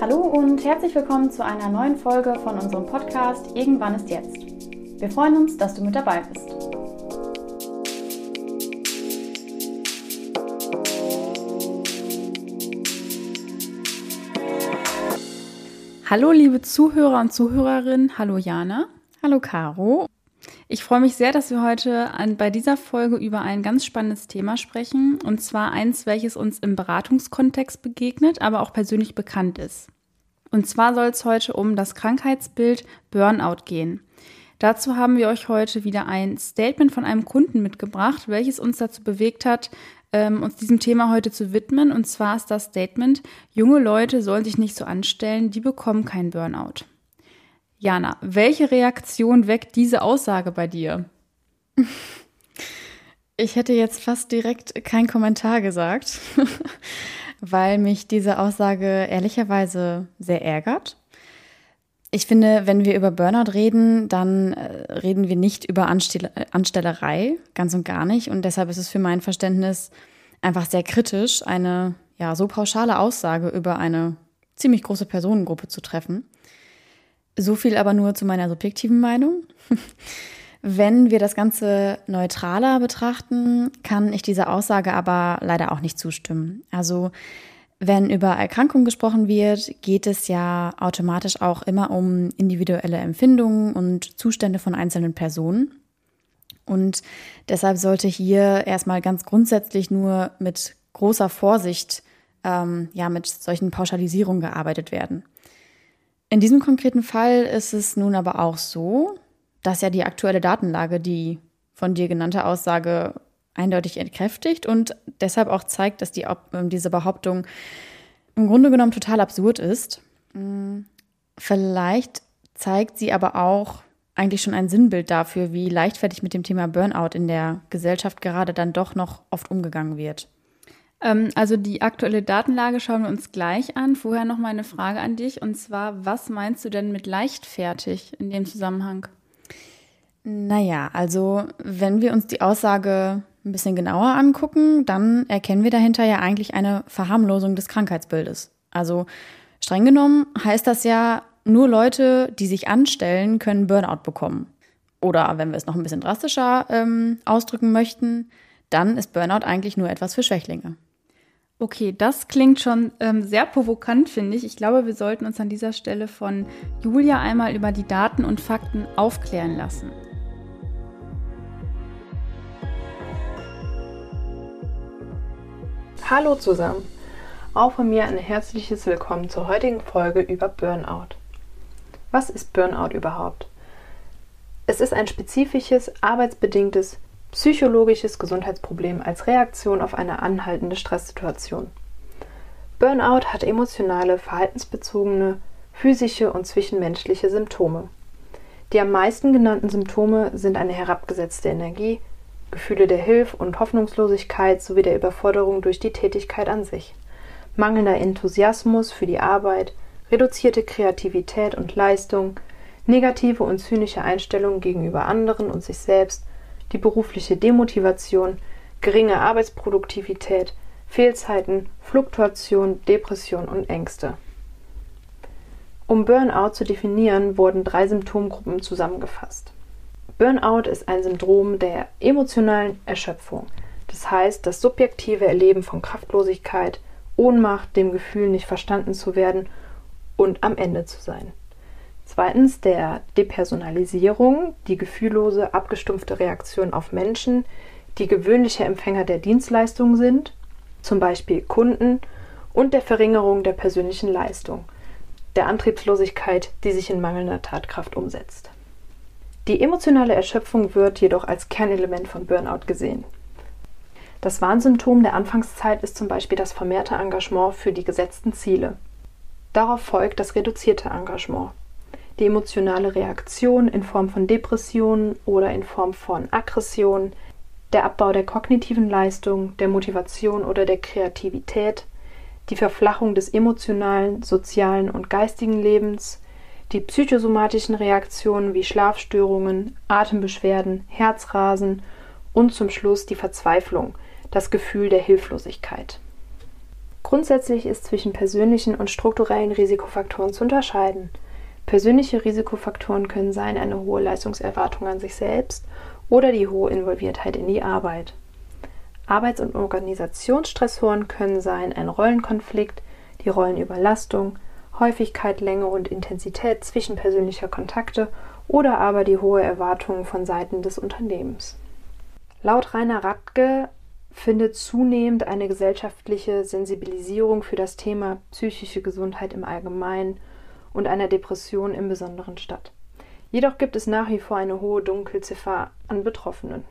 Hallo und herzlich willkommen zu einer neuen Folge von unserem Podcast Irgendwann ist jetzt. Wir freuen uns, dass du mit dabei bist. Hallo liebe Zuhörer und Zuhörerinnen, hallo Jana. Hallo Caro. Ich freue mich sehr, dass wir heute bei dieser Folge über ein ganz spannendes Thema sprechen, und zwar eins, welches uns im Beratungskontext begegnet, aber auch persönlich bekannt ist. Und zwar soll es heute um das Krankheitsbild Burnout gehen. Dazu haben wir euch heute wieder ein Statement von einem Kunden mitgebracht, welches uns dazu bewegt hat, uns diesem Thema heute zu widmen. Und zwar ist das Statement: Junge Leute sollen sich nicht so anstellen, die bekommen keinen Burnout. Jana, welche Reaktion weckt diese Aussage bei dir? Ich hätte jetzt fast direkt keinen Kommentar gesagt, weil mich diese Aussage ehrlicherweise sehr ärgert. Ich finde, wenn wir über Burnout reden, dann reden wir nicht über Anstellerei, ganz und gar nicht. Und deshalb ist es für mein Verständnis einfach sehr kritisch, eine so pauschale Aussage über eine ziemlich große Personengruppe zu treffen. So viel aber nur zu meiner subjektiven Meinung. Wenn wir das Ganze neutraler betrachten, kann ich dieser Aussage aber leider auch nicht zustimmen. Also wenn über Erkrankung gesprochen wird, geht es ja automatisch auch immer um individuelle Empfindungen und Zustände von einzelnen Personen. Und deshalb sollte hier erstmal ganz grundsätzlich nur mit großer Vorsicht mit solchen Pauschalisierungen gearbeitet werden. In diesem konkreten Fall ist es nun aber auch so, dass ja die aktuelle Datenlage die von dir genannte Aussage eindeutig entkräftigt und deshalb auch zeigt, dass diese Behauptung im Grunde genommen total absurd ist. Vielleicht zeigt sie aber auch eigentlich schon ein Sinnbild dafür, wie leichtfertig mit dem Thema Burnout in der Gesellschaft gerade dann doch noch oft umgegangen wird. Also die aktuelle Datenlage schauen wir uns gleich an. Vorher noch mal eine Frage an dich, und zwar, was meinst du denn mit leichtfertig in dem Zusammenhang? Naja, also wenn wir uns die Aussage ein bisschen genauer angucken, dann erkennen wir dahinter ja eigentlich eine Verharmlosung des Krankheitsbildes. Also streng genommen heißt das ja, nur Leute, die sich anstellen, können Burnout bekommen. Oder wenn wir es noch ein bisschen drastischer ausdrücken möchten, dann ist Burnout eigentlich nur etwas für Schwächlinge. Okay, das klingt schon sehr provokant, finde ich. Ich glaube, wir sollten uns an dieser Stelle von Julia einmal über die Daten und Fakten aufklären lassen. Hallo zusammen. Auch von mir ein herzliches Willkommen zur heutigen Folge über Burnout. Was ist Burnout überhaupt? Es ist ein spezifisches, arbeitsbedingtes, psychologisches Gesundheitsproblem als Reaktion auf eine anhaltende Stresssituation. Burnout hat emotionale, verhaltensbezogene, physische und zwischenmenschliche Symptome. Die am meisten genannten Symptome sind eine herabgesetzte Energie, Gefühle der Hilf- und Hoffnungslosigkeit sowie der Überforderung durch die Tätigkeit an sich, mangelnder Enthusiasmus für die Arbeit, reduzierte Kreativität und Leistung, negative und zynische Einstellungen gegenüber anderen und sich selbst, die berufliche Demotivation, geringe Arbeitsproduktivität, Fehlzeiten, Fluktuation, Depression und Ängste. Um Burnout zu definieren, wurden 3 Symptomgruppen zusammengefasst. Burnout ist ein Syndrom der emotionalen Erschöpfung. Das heißt, das subjektive Erleben von Kraftlosigkeit, Ohnmacht, dem Gefühl, nicht verstanden zu werden und am Ende zu sein. 2. Der Depersonalisierung, die gefühllose, abgestumpfte Reaktion auf Menschen, die gewöhnliche Empfänger der Dienstleistung sind, zum Beispiel Kunden, und der Verringerung der persönlichen Leistung, der Antriebslosigkeit, die sich in mangelnder Tatkraft umsetzt. Die emotionale Erschöpfung wird jedoch als Kernelement von Burnout gesehen. Das Warnsymptom der Anfangszeit ist zum Beispiel das vermehrte Engagement für die gesetzten Ziele. Darauf folgt das reduzierte Engagement. Die emotionale Reaktion in Form von Depressionen oder in Form von Aggressionen, der Abbau der kognitiven Leistung, der Motivation oder der Kreativität, die Verflachung des emotionalen, sozialen und geistigen Lebens, die psychosomatischen Reaktionen wie Schlafstörungen, Atembeschwerden, Herzrasen und zum Schluss die Verzweiflung, das Gefühl der Hilflosigkeit. Grundsätzlich ist zwischen persönlichen und strukturellen Risikofaktoren zu unterscheiden. Persönliche Risikofaktoren können sein eine hohe Leistungserwartung an sich selbst oder die hohe Involviertheit in die Arbeit. Arbeits- und Organisationsstressoren können sein ein Rollenkonflikt, die Rollenüberlastung, Häufigkeit, Länge und Intensität zwischenpersönlicher Kontakte oder aber die hohe Erwartung von Seiten des Unternehmens. Laut Rainer Radke findet zunehmend eine gesellschaftliche Sensibilisierung für das Thema psychische Gesundheit im Allgemeinen und einer Depression im Besonderen statt. Jedoch gibt es nach wie vor eine hohe Dunkelziffer an Betroffenen.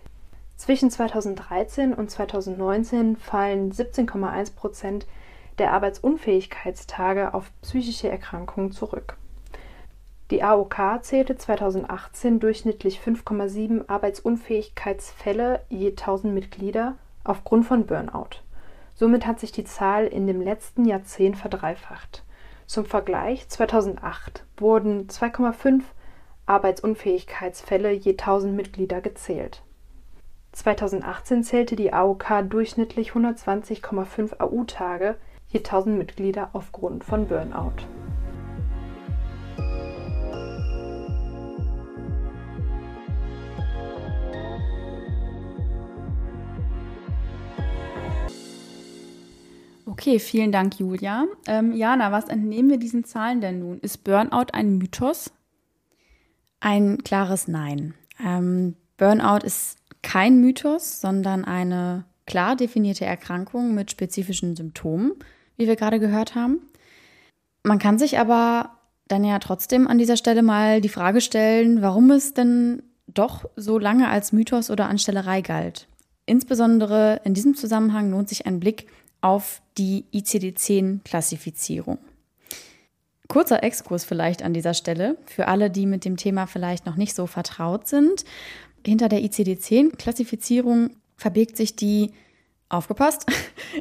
Zwischen 2013 und 2019 fallen 17,1% der Arbeitsunfähigkeitstage auf psychische Erkrankungen zurück. Die AOK zählte 2018 durchschnittlich 5,7 Arbeitsunfähigkeitsfälle je 1000 Mitglieder aufgrund von Burnout. Somit hat sich die Zahl in dem letzten Jahrzehnt verdreifacht. Zum Vergleich, 2008 wurden 2,5 Arbeitsunfähigkeitsfälle je 1000 Mitglieder gezählt. 2018 zählte die AOK durchschnittlich 120,5 AU-Tage je 1000 Mitglieder aufgrund von Burnout. Okay, vielen Dank, Julia. Jana, was entnehmen wir diesen Zahlen denn nun? Ist Burnout ein Mythos? Ein klares Nein. Burnout ist kein Mythos, sondern eine klar definierte Erkrankung mit spezifischen Symptomen, wie wir gerade gehört haben. Man kann sich aber dann ja trotzdem an dieser Stelle mal die Frage stellen, warum es denn doch so lange als Mythos oder Anstellerei galt. Insbesondere in diesem Zusammenhang lohnt sich ein Blick auf die ICD-10-Klassifizierung. Kurzer Exkurs vielleicht an dieser Stelle, für alle, die mit dem Thema vielleicht noch nicht so vertraut sind. Hinter der ICD-10-Klassifizierung verbirgt sich die, aufgepasst,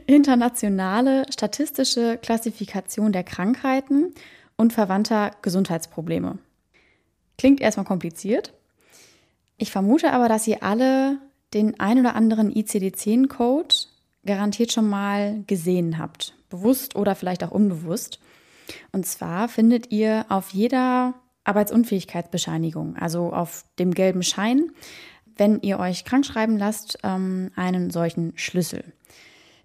internationale statistische Klassifikation der Krankheiten und verwandter Gesundheitsprobleme. Klingt erstmal kompliziert. Ich vermute aber, dass ihr alle den ein oder anderen ICD-10-Code garantiert schon mal gesehen habt, bewusst oder vielleicht auch unbewusst. Und zwar findet ihr auf jeder Arbeitsunfähigkeitsbescheinigung, also auf dem gelben Schein, wenn ihr euch krank schreiben lasst, einen solchen Schlüssel.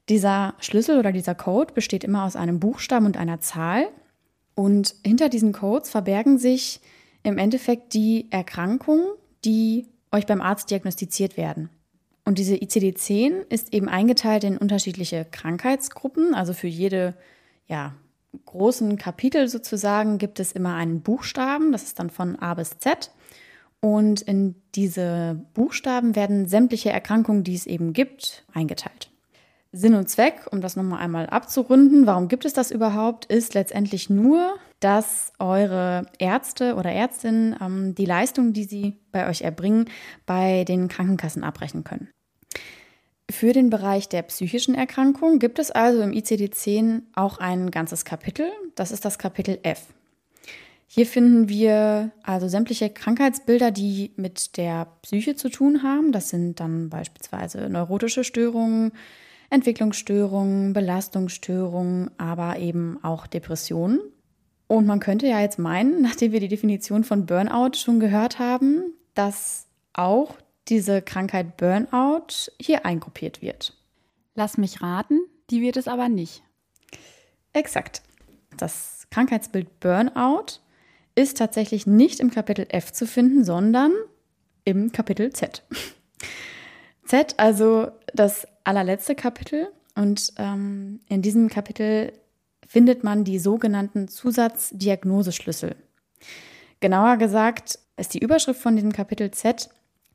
Dieser Schlüssel oder dieser Code besteht immer aus einem Buchstaben und einer Zahl. Und hinter diesen Codes verbergen sich im Endeffekt die Erkrankungen, die euch beim Arzt diagnostiziert werden. Und diese ICD-10 ist eben eingeteilt in unterschiedliche Krankheitsgruppen. Also für jede, großen Kapitel sozusagen gibt es immer einen Buchstaben. Das ist dann von A bis Z. Und in diese Buchstaben werden sämtliche Erkrankungen, die es eben gibt, eingeteilt. Sinn und Zweck, um das nochmal einmal abzurunden, warum gibt es das überhaupt, ist letztendlich nur, dass eure Ärzte oder Ärztinnen die Leistung, die sie bei euch erbringen, bei den Krankenkassen abrechnen können. Für den Bereich der psychischen Erkrankung gibt es also im ICD-10 auch ein ganzes Kapitel, das ist das Kapitel F. Hier finden wir also sämtliche Krankheitsbilder, die mit der Psyche zu tun haben. Das sind dann beispielsweise neurotische Störungen, Entwicklungsstörungen, Belastungsstörungen, aber eben auch Depressionen. Und man könnte ja jetzt meinen, nachdem wir die Definition von Burnout schon gehört haben, dass auch diese Krankheit Burnout hier eingruppiert wird. Lass mich raten, die wird es aber nicht. Exakt. Das Krankheitsbild Burnout ist tatsächlich nicht im Kapitel F zu finden, sondern im Kapitel Z. Z, also das allerletzte Kapitel. Und in diesem Kapitel findet man die sogenannten Zusatzdiagnoseschlüssel. Genauer gesagt ist die Überschrift von diesem Kapitel Z: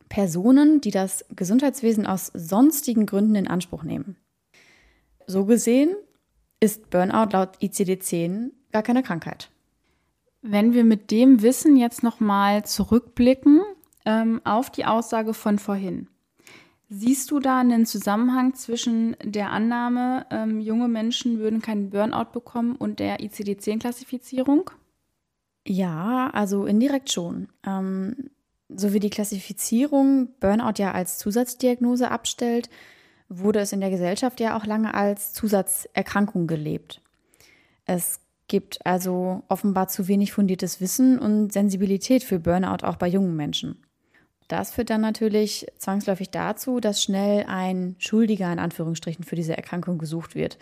Personen, die das Gesundheitswesen aus sonstigen Gründen in Anspruch nehmen. So gesehen ist Burnout laut ICD-10 gar keine Krankheit. Wenn wir mit dem Wissen jetzt nochmal zurückblicken auf die Aussage von vorhin, siehst du da einen Zusammenhang zwischen der Annahme, junge Menschen würden keinen Burnout bekommen, und der ICD-10-Klassifizierung? Ja, also indirekt schon. So wie die Klassifizierung Burnout ja als Zusatzdiagnose abstellt, wurde es in der Gesellschaft ja auch lange als Zusatzerkrankung gelebt. Es gibt also offenbar zu wenig fundiertes Wissen und Sensibilität für Burnout auch bei jungen Menschen. Das führt dann natürlich zwangsläufig dazu, dass schnell ein Schuldiger in Anführungsstrichen für diese Erkrankung gesucht wird.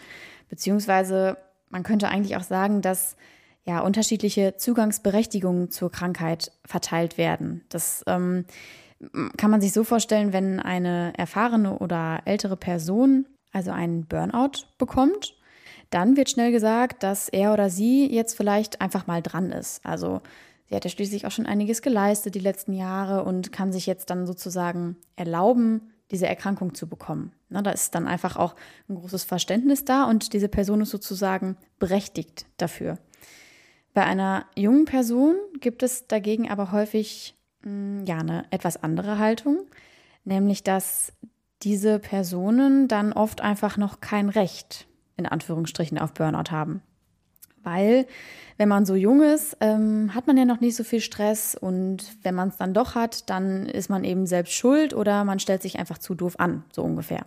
Beziehungsweise man könnte eigentlich auch sagen, dass ja unterschiedliche Zugangsberechtigungen zur Krankheit verteilt werden. Das kann man sich so vorstellen, wenn eine erfahrene oder ältere Person also einen Burnout bekommt, dann wird schnell gesagt, dass er oder sie jetzt vielleicht einfach mal dran ist. Also sie hat ja schließlich auch schon einiges geleistet die letzten Jahre und kann sich jetzt dann sozusagen erlauben, diese Erkrankung zu bekommen. Na, da ist dann einfach auch ein großes Verständnis da und diese Person ist sozusagen berechtigt dafür. Bei einer jungen Person gibt es dagegen aber häufig eine etwas andere Haltung, nämlich dass diese Personen dann oft einfach noch kein Recht in Anführungsstrichen auf Burnout haben. Weil, wenn man so jung ist, hat man ja noch nicht so viel Stress und wenn man es dann doch hat, dann ist man eben selbst schuld oder man stellt sich einfach zu doof an, so ungefähr.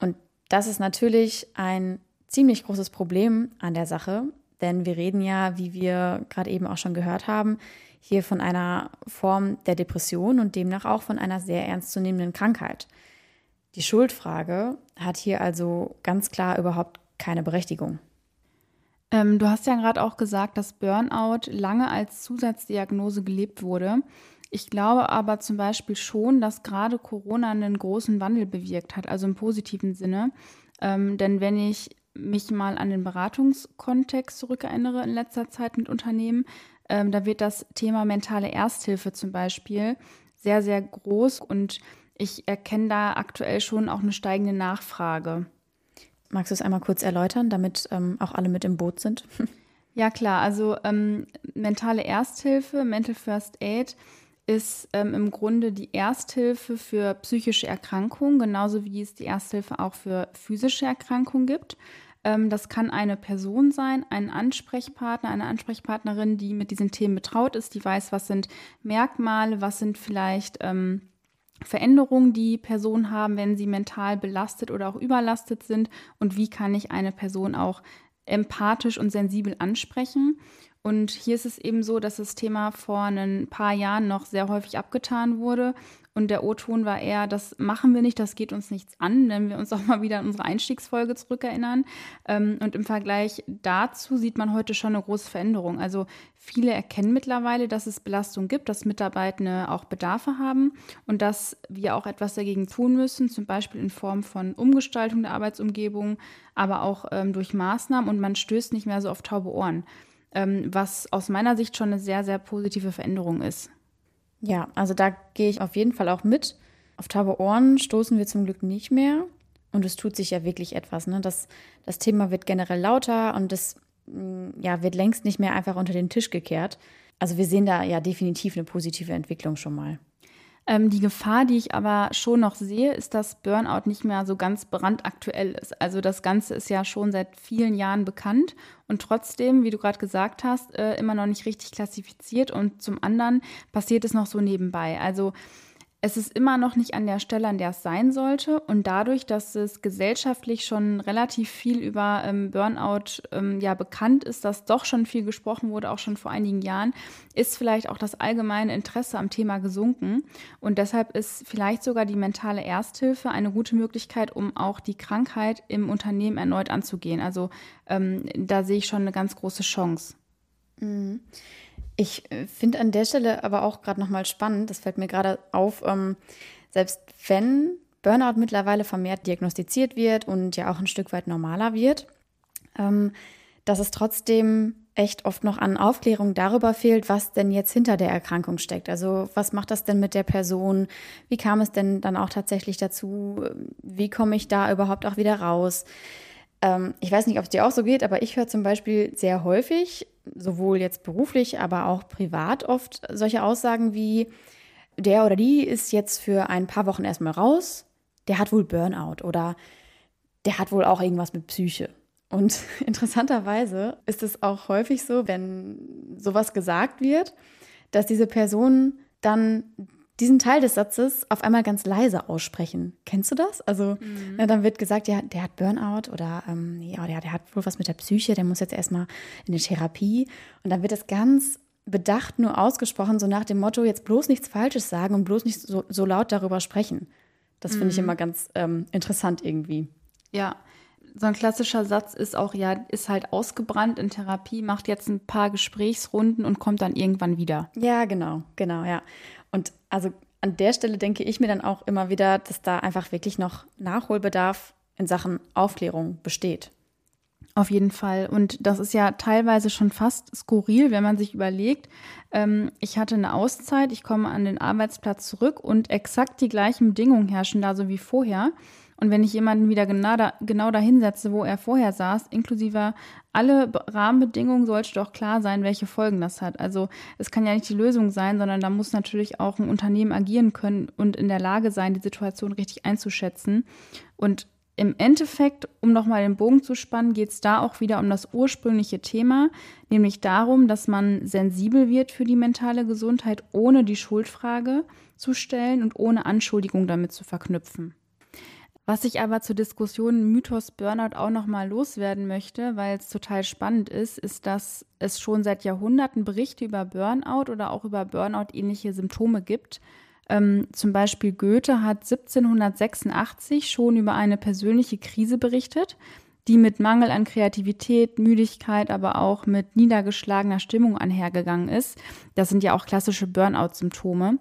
Und das ist natürlich ein ziemlich großes Problem an der Sache, denn wir reden ja, wie wir gerade eben auch schon gehört haben, hier von einer Form der Depression und demnach auch von einer sehr ernstzunehmenden Krankheit. Die Schuldfrage hat hier also ganz klar überhaupt keine Berechtigung. Du hast ja gerade auch gesagt, dass Burnout lange als Zusatzdiagnose gelebt wurde. Ich glaube aber zum Beispiel schon, dass gerade Corona einen großen Wandel bewirkt hat, also im positiven Sinne. Denn wenn ich mich mal an den Beratungskontext zurückerinnere in letzter Zeit mit Unternehmen, da wird das Thema mentale Ersthilfe zum Beispiel sehr, sehr groß und ich erkenne da aktuell schon auch eine steigende Nachfrage. Magst du es einmal kurz erläutern, damit auch alle mit im Boot sind? Ja, klar. Also mentale Ersthilfe, Mental First Aid, ist im Grunde die Ersthilfe für psychische Erkrankungen, genauso wie es die Ersthilfe auch für physische Erkrankungen gibt. Das kann eine Person sein, ein Ansprechpartner, eine Ansprechpartnerin, die mit diesen Themen betraut ist, die weiß, was sind Merkmale, was sind vielleicht Veränderungen, die Personen haben, wenn sie mental belastet oder auch überlastet sind und wie kann ich eine Person auch empathisch und sensibel ansprechen. Und hier ist es eben so, dass das Thema vor ein paar Jahren noch sehr häufig abgetan wurde und der O-Ton war eher, das machen wir nicht, das geht uns nichts an, wenn wir uns auch mal wieder an unsere Einstiegsfolge zurückerinnern. Und im Vergleich dazu sieht man heute schon eine große Veränderung. Also viele erkennen mittlerweile, dass es Belastung gibt, dass Mitarbeitende auch Bedarfe haben und dass wir auch etwas dagegen tun müssen, zum Beispiel in Form von Umgestaltung der Arbeitsumgebung, aber auch durch Maßnahmen und man stößt nicht mehr so auf taube Ohren. Was aus meiner Sicht schon eine sehr, sehr positive Veränderung ist. Ja, also da gehe ich auf jeden Fall auch mit. Auf taube Ohren stoßen wir zum Glück nicht mehr. Und es tut sich ja wirklich etwas. Ne? Das Thema wird generell lauter und es wird längst nicht mehr einfach unter den Tisch gekehrt. Also wir sehen da ja definitiv eine positive Entwicklung schon mal. Die Gefahr, die ich aber schon noch sehe, ist, dass Burnout nicht mehr so ganz brandaktuell ist. Also das Ganze ist ja schon seit vielen Jahren bekannt und trotzdem, wie du gerade gesagt hast, immer noch nicht richtig klassifiziert und zum anderen passiert es noch so nebenbei. Also es ist immer noch nicht an der Stelle, an der es sein sollte und dadurch, dass es gesellschaftlich schon relativ viel über Burnout bekannt ist, dass doch schon viel gesprochen wurde, auch schon vor einigen Jahren, ist vielleicht auch das allgemeine Interesse am Thema gesunken und deshalb ist vielleicht sogar die mentale Ersthilfe eine gute Möglichkeit, um auch die Krankheit im Unternehmen erneut anzugehen. Also da sehe ich schon eine ganz große Chance. Mhm. Ich finde an der Stelle aber auch gerade nochmal spannend, das fällt mir gerade auf, selbst wenn Burnout mittlerweile vermehrt diagnostiziert wird und ja auch ein Stück weit normaler wird, dass es trotzdem echt oft noch an Aufklärung darüber fehlt, was denn jetzt hinter der Erkrankung steckt. Also was macht das denn mit der Person? Wie kam es denn dann auch tatsächlich dazu? Wie komme ich da überhaupt auch wieder raus? Ich weiß nicht, ob es dir auch so geht, aber ich höre zum Beispiel sehr häufig, sowohl jetzt beruflich, aber auch privat oft solche Aussagen wie, der oder die ist jetzt für ein paar Wochen erstmal raus, der hat wohl Burnout oder der hat wohl auch irgendwas mit Psyche. Und interessanterweise ist es auch häufig so, wenn sowas gesagt wird, dass diese Person dann diesen Teil des Satzes auf einmal ganz leise aussprechen. Kennst du das? Also na, dann wird gesagt, ja, der hat Burnout oder ja, der hat wohl was mit der Psyche, der muss jetzt erstmal in eine Therapie. Und dann wird das ganz bedacht nur ausgesprochen, so nach dem Motto, jetzt bloß nichts Falsches sagen und bloß nicht so laut darüber sprechen. Das finde ich immer ganz interessant irgendwie. Ja, so ein klassischer Satz ist auch, ja, ist halt ausgebrannt in Therapie, macht jetzt ein paar Gesprächsrunden und kommt dann irgendwann wieder. Ja, genau, ja. Und also an der Stelle denke ich mir dann auch immer wieder, dass da einfach wirklich noch Nachholbedarf in Sachen Aufklärung besteht. Auf jeden Fall. Und das ist ja teilweise schon fast skurril, wenn man sich überlegt, ich hatte eine Auszeit, ich komme an den Arbeitsplatz zurück und exakt die gleichen Bedingungen herrschen da so wie vorher. Und wenn ich jemanden wieder genau da hinsetze, wo er vorher saß, inklusive alle Rahmenbedingungen, sollte doch klar sein, welche Folgen das hat. Also es kann ja nicht die Lösung sein, sondern da muss natürlich auch ein Unternehmen agieren können und in der Lage sein, die Situation richtig einzuschätzen. Und im Endeffekt, um nochmal den Bogen zu spannen, geht es da auch wieder um das ursprüngliche Thema, nämlich darum, dass man sensibel wird für die mentale Gesundheit, ohne die Schuldfrage zu stellen und ohne Anschuldigung damit zu verknüpfen. Was ich aber zur Diskussion Mythos Burnout auch nochmal loswerden möchte, weil es total spannend ist, ist, dass es schon seit Jahrhunderten Berichte über Burnout oder auch über Burnout-ähnliche Symptome gibt. Zum Beispiel Goethe hat 1786 schon über eine persönliche Krise berichtet, die mit Mangel an Kreativität, Müdigkeit, aber auch mit niedergeschlagener Stimmung einhergegangen ist. Das sind ja auch klassische Burnout-Symptome.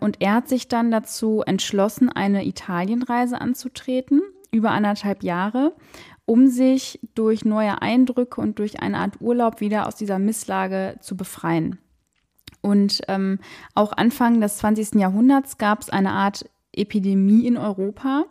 Und er hat sich dann dazu entschlossen, eine Italienreise anzutreten, über 1,5 Jahre, um sich durch neue Eindrücke und durch eine Art Urlaub wieder aus dieser Misslage zu befreien. Und auch Anfang des 20. Jahrhunderts gab es eine Art Epidemie in Europa,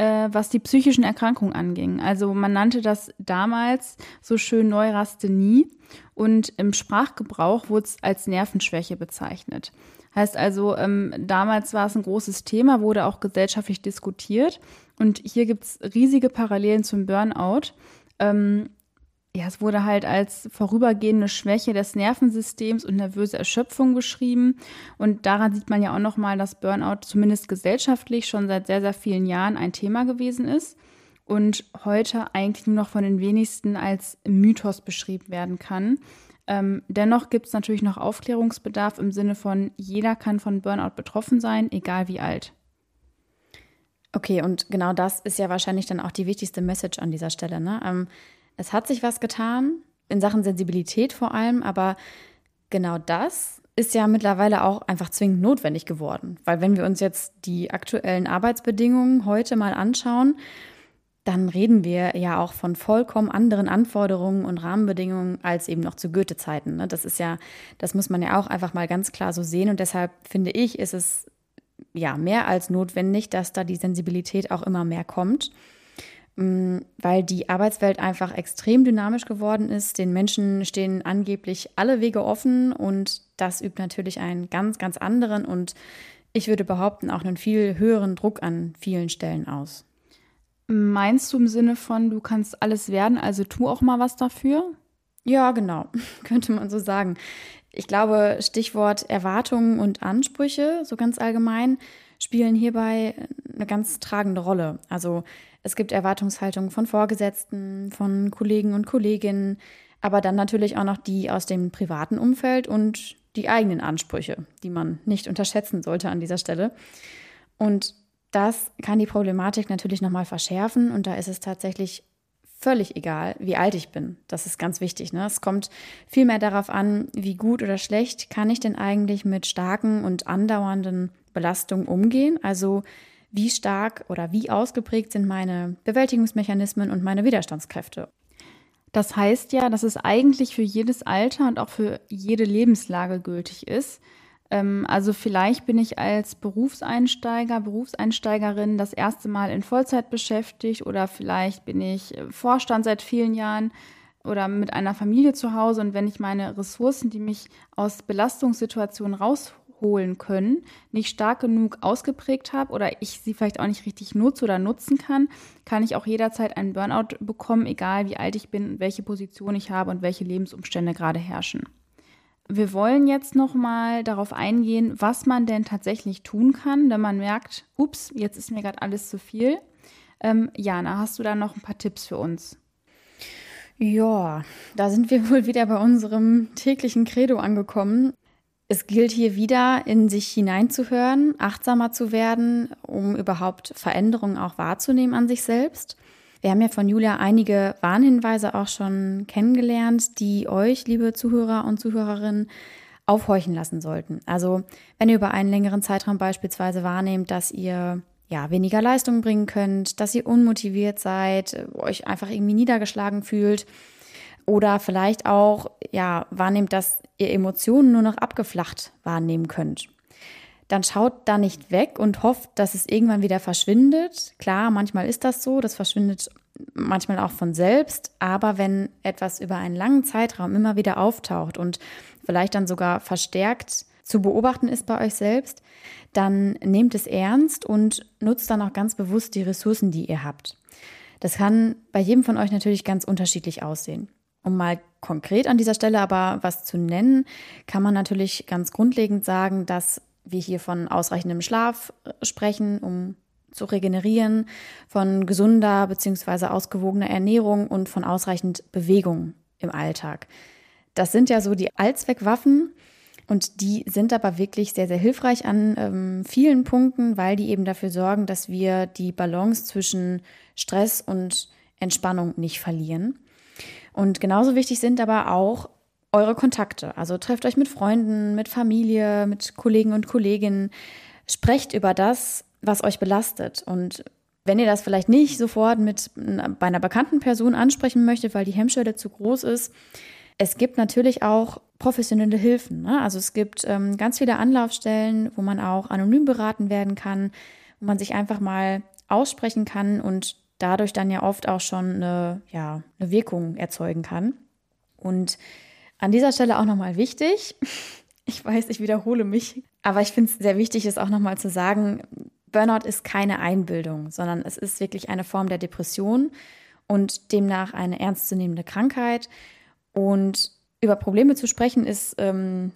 was die psychischen Erkrankungen anging. Also man nannte das damals so schön Neurasthenie und im Sprachgebrauch wurde es als Nervenschwäche bezeichnet. Heißt also, damals war es ein großes Thema, wurde auch gesellschaftlich diskutiert und hier gibt es riesige Parallelen zum Burnout. Ja, es wurde halt als vorübergehende Schwäche des Nervensystems und nervöse Erschöpfung beschrieben. Und daran sieht man ja auch nochmal, dass Burnout zumindest gesellschaftlich schon seit sehr, sehr vielen Jahren ein Thema gewesen ist und heute eigentlich nur noch von den wenigsten als Mythos beschrieben werden kann. Dennoch gibt es natürlich noch Aufklärungsbedarf im Sinne von, jeder kann von Burnout betroffen sein, egal wie alt. Okay, und genau das ist ja wahrscheinlich dann auch die wichtigste Message an dieser Stelle, ne? Es hat sich was getan, in Sachen Sensibilität vor allem, aber genau das ist ja mittlerweile auch einfach zwingend notwendig geworden. Weil wenn wir uns jetzt die aktuellen Arbeitsbedingungen heute mal anschauen, dann reden wir ja auch von vollkommen anderen Anforderungen und Rahmenbedingungen als eben noch zu Goethe-Zeiten, ne? Das ist ja, das muss man ja auch einfach mal ganz klar so sehen und deshalb finde ich, ist es ja mehr als notwendig, dass da die Sensibilität auch immer mehr kommt. Weil die Arbeitswelt einfach extrem dynamisch geworden ist. Den Menschen stehen angeblich alle Wege offen und das übt natürlich einen ganz, ganz anderen und ich würde behaupten, auch einen viel höheren Druck an vielen Stellen aus. Meinst du im Sinne von, du kannst alles werden, also tu auch mal was dafür? Ja, genau, könnte man so sagen. Ich glaube, Stichwort Erwartungen und Ansprüche, so ganz allgemein, spielen hierbei eine ganz tragende Rolle. Also es gibt Erwartungshaltungen von Vorgesetzten, von Kollegen und Kolleginnen, aber dann natürlich auch noch die aus dem privaten Umfeld und die eigenen Ansprüche, die man nicht unterschätzen sollte an dieser Stelle. Und das kann die Problematik natürlich nochmal verschärfen und da ist es tatsächlich völlig egal, wie alt ich bin. Das ist ganz wichtig, ne? Es kommt viel mehr darauf an, wie gut oder schlecht kann ich denn eigentlich mit starken und andauernden Belastungen umgehen, also wie stark oder wie ausgeprägt sind meine Bewältigungsmechanismen und meine Widerstandskräfte. Das heißt ja, dass es eigentlich für jedes Alter und auch für jede Lebenslage gültig ist. Also vielleicht bin ich als Berufseinsteiger, Berufseinsteigerin das erste Mal in Vollzeit beschäftigt oder vielleicht bin ich Vorstand seit vielen Jahren oder mit einer Familie zu Hause und wenn ich meine Ressourcen, die mich aus Belastungssituationen rausholen können, nicht stark genug ausgeprägt habe oder ich sie vielleicht auch nicht richtig nutze oder nutzen kann, kann ich auch jederzeit einen Burnout bekommen, egal wie alt ich bin, welche Position ich habe und welche Lebensumstände gerade herrschen. Wir wollen jetzt nochmal darauf eingehen, was man denn tatsächlich tun kann, wenn man merkt, ups, jetzt ist mir gerade alles zu viel. Jana, hast du da noch ein paar Tipps für uns? Ja, da sind wir wohl wieder bei unserem täglichen Credo angekommen. Es gilt hier wieder, in sich hineinzuhören, achtsamer zu werden, um überhaupt Veränderungen auch wahrzunehmen an sich selbst. Wir haben ja von Julia einige Warnhinweise auch schon kennengelernt, die euch, liebe Zuhörer und Zuhörerinnen, aufhorchen lassen sollten. Also wenn ihr über einen längeren Zeitraum beispielsweise wahrnehmt, dass ihr ja weniger Leistung bringen könnt, dass ihr unmotiviert seid, euch einfach irgendwie niedergeschlagen fühlt oder vielleicht auch ja wahrnehmt, dass ihr Emotionen nur noch abgeflacht wahrnehmen könnt. Dann schaut da nicht weg und hofft, dass es irgendwann wieder verschwindet. Klar, manchmal ist das so, das verschwindet manchmal auch von selbst. Aber wenn etwas über einen langen Zeitraum immer wieder auftaucht und vielleicht dann sogar verstärkt zu beobachten ist bei euch selbst, dann nehmt es ernst und nutzt dann auch ganz bewusst die Ressourcen, die ihr habt. Das kann bei jedem von euch natürlich ganz unterschiedlich aussehen. Um mal konkret an dieser Stelle aber was zu nennen, kann man natürlich ganz grundlegend sagen, dass wir hier von ausreichendem Schlaf sprechen, um zu regenerieren, von gesunder bzw. ausgewogener Ernährung und von ausreichend Bewegung im Alltag. Das sind ja so die Allzweckwaffen und die sind aber wirklich sehr, sehr hilfreich an vielen Punkten, weil die eben dafür sorgen, dass wir die Balance zwischen Stress und Entspannung nicht verlieren. Und genauso wichtig sind aber auch eure Kontakte, also trefft euch mit Freunden, mit Familie, mit Kollegen und Kolleginnen. Sprecht über das, was euch belastet. Und wenn ihr das vielleicht nicht sofort bei einer bekannten Person ansprechen möchtet, weil die Hemmschwelle zu groß ist, es gibt natürlich auch professionelle Hilfen. Ne? Also es gibt ganz viele Anlaufstellen, wo man auch anonym beraten werden kann, wo man sich einfach mal aussprechen kann und dadurch dann ja oft auch schon eine Wirkung erzeugen kann. Und an dieser Stelle auch nochmal wichtig, ich weiß, ich wiederhole mich, aber ich finde es sehr wichtig, das auch nochmal zu sagen, Burnout ist keine Einbildung, sondern es ist wirklich eine Form der Depression und demnach eine ernstzunehmende Krankheit. Und über Probleme zu sprechen ist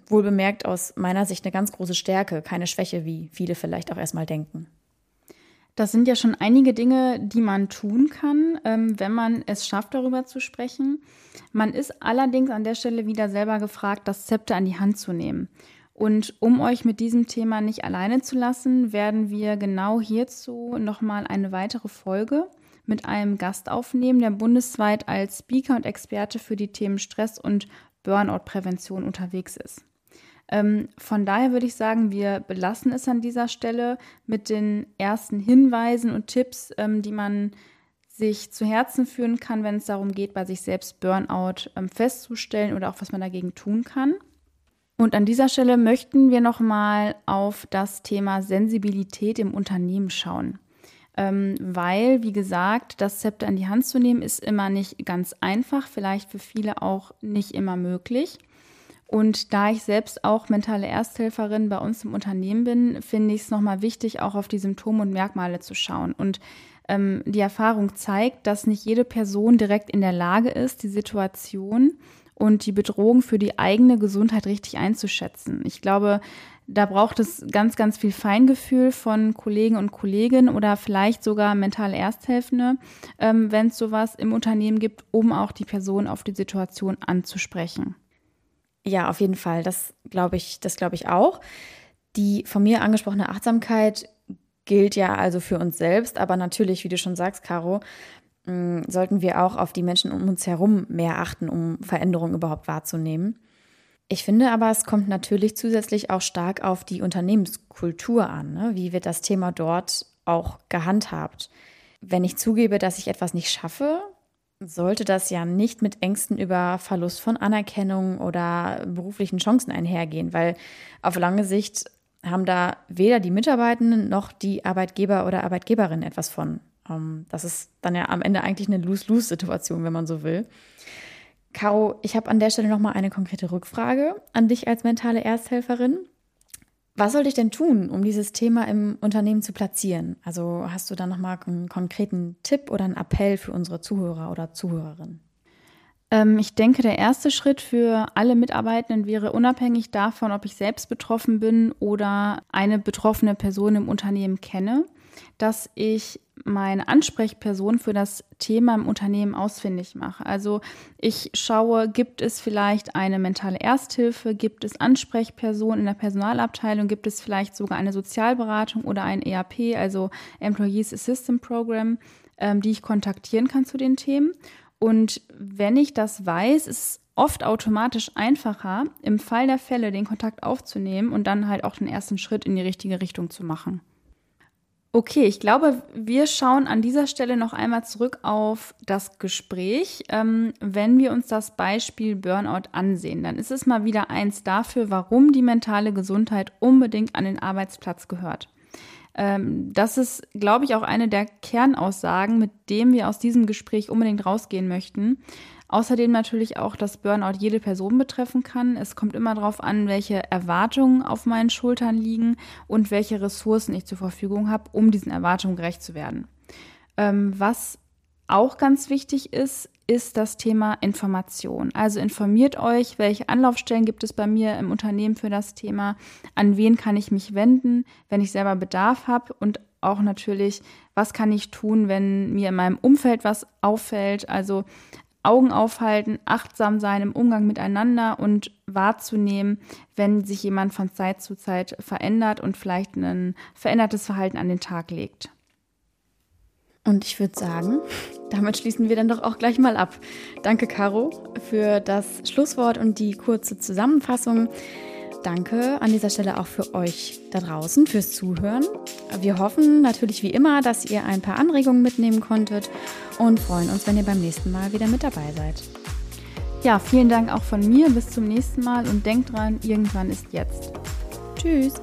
wohlbemerkt aus meiner Sicht eine ganz große Stärke, keine Schwäche, wie viele vielleicht auch erstmal denken. Das sind ja schon einige Dinge, die man tun kann, wenn man es schafft, darüber zu sprechen. Man ist allerdings an der Stelle wieder selber gefragt, das Zepter an die Hand zu nehmen. Und um euch mit diesem Thema nicht alleine zu lassen, werden wir genau hierzu nochmal eine weitere Folge mit einem Gast aufnehmen, der bundesweit als Speaker und Experte für die Themen Stress und Burnout-Prävention unterwegs ist. Von daher würde ich sagen, wir belassen es an dieser Stelle mit den ersten Hinweisen und Tipps, die man sich zu Herzen führen kann, wenn es darum geht, bei sich selbst Burnout festzustellen oder auch, was man dagegen tun kann. Und an dieser Stelle möchten wir nochmal auf das Thema Sensibilität im Unternehmen schauen. Weil, wie gesagt, das Zepter in die Hand zu nehmen, ist immer nicht ganz einfach, vielleicht für viele auch nicht immer möglich. Und da ich selbst auch mentale Ersthelferin bei uns im Unternehmen bin, finde ich es nochmal wichtig, auch auf die Symptome und Merkmale zu schauen. Und die Erfahrung zeigt, dass nicht jede Person direkt in der Lage ist, die Situation und die Bedrohung für die eigene Gesundheit richtig einzuschätzen. Ich glaube, da braucht es ganz, ganz viel Feingefühl von Kollegen und Kolleginnen oder vielleicht sogar mentale Ersthelfende, wenn es sowas im Unternehmen gibt, um auch die Person auf die Situation anzusprechen. Ja, auf jeden Fall. Das glaube ich auch. Die von mir angesprochene Achtsamkeit gilt ja also für uns selbst, aber natürlich, wie du schon sagst, Caro, sollten wir auch auf die Menschen um uns herum mehr achten, um Veränderungen überhaupt wahrzunehmen. Ich finde aber, es kommt natürlich zusätzlich auch stark auf die Unternehmenskultur an, ne? Wie wird das Thema dort auch gehandhabt. Wenn ich zugebe, dass ich etwas nicht schaffe, sollte das ja nicht mit Ängsten über Verlust von Anerkennung oder beruflichen Chancen einhergehen, weil auf lange Sicht haben da weder die Mitarbeitenden noch die Arbeitgeber oder Arbeitgeberinnen etwas von. Das ist dann ja am Ende eigentlich eine Lose-Lose-Situation, wenn man so will. Caro, ich habe an der Stelle nochmal eine konkrete Rückfrage an dich als mentale Ersthelferin. Was sollte ich denn tun, um dieses Thema im Unternehmen zu platzieren? Also hast du da nochmal einen konkreten Tipp oder einen Appell für unsere Zuhörer oder Zuhörerinnen? Ich denke, der erste Schritt für alle Mitarbeitenden wäre, unabhängig davon, ob ich selbst betroffen bin oder eine betroffene Person im Unternehmen kenne, dass ich meine Ansprechperson für das Thema im Unternehmen ausfindig mache. Also ich schaue, gibt es vielleicht eine mentale Ersthilfe, gibt es Ansprechpersonen in der Personalabteilung, gibt es vielleicht sogar eine Sozialberatung oder ein EAP, also Employees Assistance Program, die ich kontaktieren kann zu den Themen. Und wenn ich das weiß, ist es oft automatisch einfacher, im Fall der Fälle den Kontakt aufzunehmen und dann halt auch den ersten Schritt in die richtige Richtung zu machen. Okay, ich glaube, wir schauen an dieser Stelle noch einmal zurück auf das Gespräch. Wenn wir uns das Beispiel Burnout ansehen, dann ist es mal wieder eins dafür, warum die mentale Gesundheit unbedingt an den Arbeitsplatz gehört. Das ist, glaube ich, auch eine der Kernaussagen, mit denen wir aus diesem Gespräch unbedingt rausgehen möchten. Außerdem natürlich auch, dass Burnout jede Person betreffen kann. Es kommt immer darauf an, welche Erwartungen auf meinen Schultern liegen und welche Ressourcen ich zur Verfügung habe, um diesen Erwartungen gerecht zu werden. Was auch ganz wichtig ist, ist das Thema Information. Also informiert euch, welche Anlaufstellen gibt es bei mir im Unternehmen für das Thema, an wen kann ich mich wenden, wenn ich selber Bedarf habe und auch natürlich, was kann ich tun, wenn mir in meinem Umfeld was auffällt, also Augen aufhalten, achtsam sein im Umgang miteinander und wahrzunehmen, wenn sich jemand von Zeit zu Zeit verändert und vielleicht ein verändertes Verhalten an den Tag legt. Und ich würde sagen, damit schließen wir dann doch auch gleich mal ab. Danke, Caro, für das Schlusswort und die kurze Zusammenfassung. Danke an dieser Stelle auch für euch da draußen, fürs Zuhören. Wir hoffen natürlich wie immer, dass ihr ein paar Anregungen mitnehmen konntet und freuen uns, wenn ihr beim nächsten Mal wieder mit dabei seid. Ja, vielen Dank auch von mir. Bis zum nächsten Mal und denkt dran, irgendwann ist jetzt. Tschüss.